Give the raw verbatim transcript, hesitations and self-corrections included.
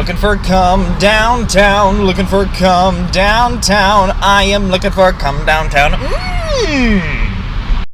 looking for a come downtown, looking for a come downtown. I am looking for a come downtown. Mmm.